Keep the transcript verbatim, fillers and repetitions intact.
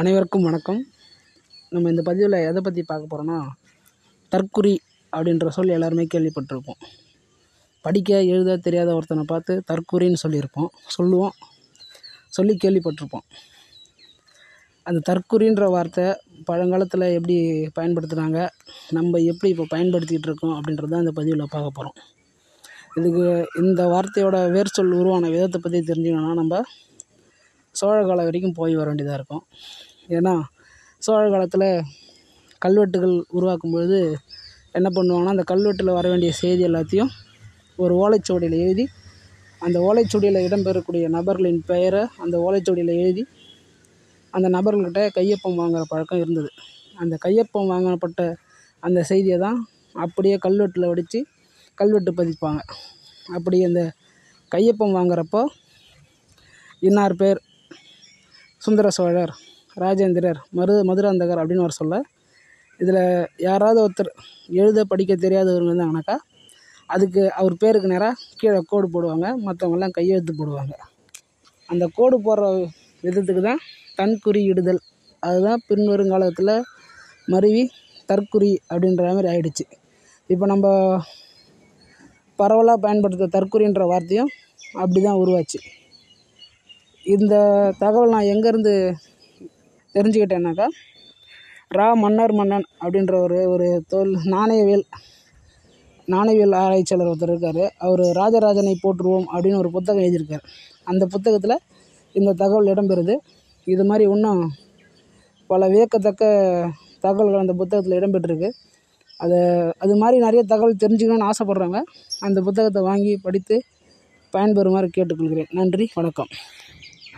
அனைவருக்கும் வணக்கம். நம்ம இந்த பதிவில் எதை பற்றி பார்க்க போகிறோன்னா, தற்குறி அப்படின்ற சொல் எல்லாருமே கேள்விப்பட்டிருப்போம். படிக்க எழுத தெரியாத ஒருத்தனை பார்த்து தற்குறின்னு சொல்லியிருப்போம் சொல்லுவோம் சொல்லி கேள்விப்பட்டிருப்போம். அந்த தற்குறின்ற வார்த்தை பழங்காலத்தில் எப்படி பயன்படுத்துனாங்க, நம்ம எப்படி இப்போ பயன்படுத்திகிட்டு இருக்கோம் அப்படின்றத இந்த பதிவில் பார்க்க போகிறோம். இதுக்கு இந்த வார்த்தையோட வேர் சொல் உருவான விதத்தை பற்றி தெரிஞ்சுக்கணுன்னா நம்ம சோழ காலம் வரைக்கும் போய் வர வேண்டியதாக இருக்கும். ஏன்னா சோழ காலத்தில் கல்வெட்டுகள் உருவாக்கும் பொழுது என்ன பண்ணுவாங்கன்னா, அந்த கல்வெட்டில் வர வேண்டிய செய்தி எல்லாத்தையும் ஒரு ஓலைச்சுவடியில் எழுதி, அந்த ஓலைச்சுவடியில் இடம்பெறக்கூடிய நபர்களின் பெயரை அந்த ஓலைச்சுவடியில் எழுதி அந்த நபர்கள்கிட்ட கையொப்பம் வாங்குகிற பழக்கம் இருந்தது. அந்த கையொப்பம் வாங்கப்பட்ட அந்த செய்தியை தான் அப்படியே கல்வெட்டில் வடித்து கல்வெட்டு பதிப்பாங்க. அப்படி அந்த கையொப்பம் வாங்குகிறப்போ இன்னார் பேர் சுந்தர சோழர், ராஜேந்திரர், மரு மதுராந்தகர் அப்படின்னு வர சொல்ல, இதில் யாராவது ஒருத்தர் எழுத படிக்க தெரியாதவங்க இருந்தாங்கனாக்கா அதுக்கு அவர் பேருக்கு நேராக கீழே கோடு போடுவாங்க, மற்றவங்கெல்லாம் கையெழுத்து போடுவாங்க. அந்த கோடு போடுற விதத்துக்கு தான் தற்குறியிடுதல். அதுதான் பின்வருங்காலத்தில் மருவி தற்குறி அப்படின்ற மாதிரி ஆயிடுச்சு. இப்போ நம்ம பரவலாக பயன்படுத்துகிற தற்குறின்ற வார்த்தையும் அப்படி தான் உருவாச்சு. இந்த தகவல் நான் எங்கேருந்து தெரிஞ்சுக்கிட்டேன்னாக்கா, ரா மன்னர் மன்னன் அப்படின்ற ஒரு ஒரு தொல் நாணயவியல் நாணயவியல் ஆராய்ச்சியாளர் ஒருத்தர் இருக்கார். அவர் ராஜராஜனை போற்றுவோம் அப்படின்னு ஒரு புத்தகம் எழுதியிருக்கார். அந்த புத்தகத்தில் இந்த தகவல் இடம்பெறுது. இது மாதிரி இன்னும் பல வியக்கத்தக்க தகவல்கள் அந்த புத்தகத்தில் இடம்பெற்றிருக்கு. அதை அது மாதிரி நிறைய தகவல் தெரிஞ்சுக்கணும்னு ஆசைப்பட்றவங்க அந்த புத்தகத்தை வாங்கி படித்து பயன்பெறுமாறு கேட்டுக்கொள்கிறேன். நன்றி, வணக்கம்.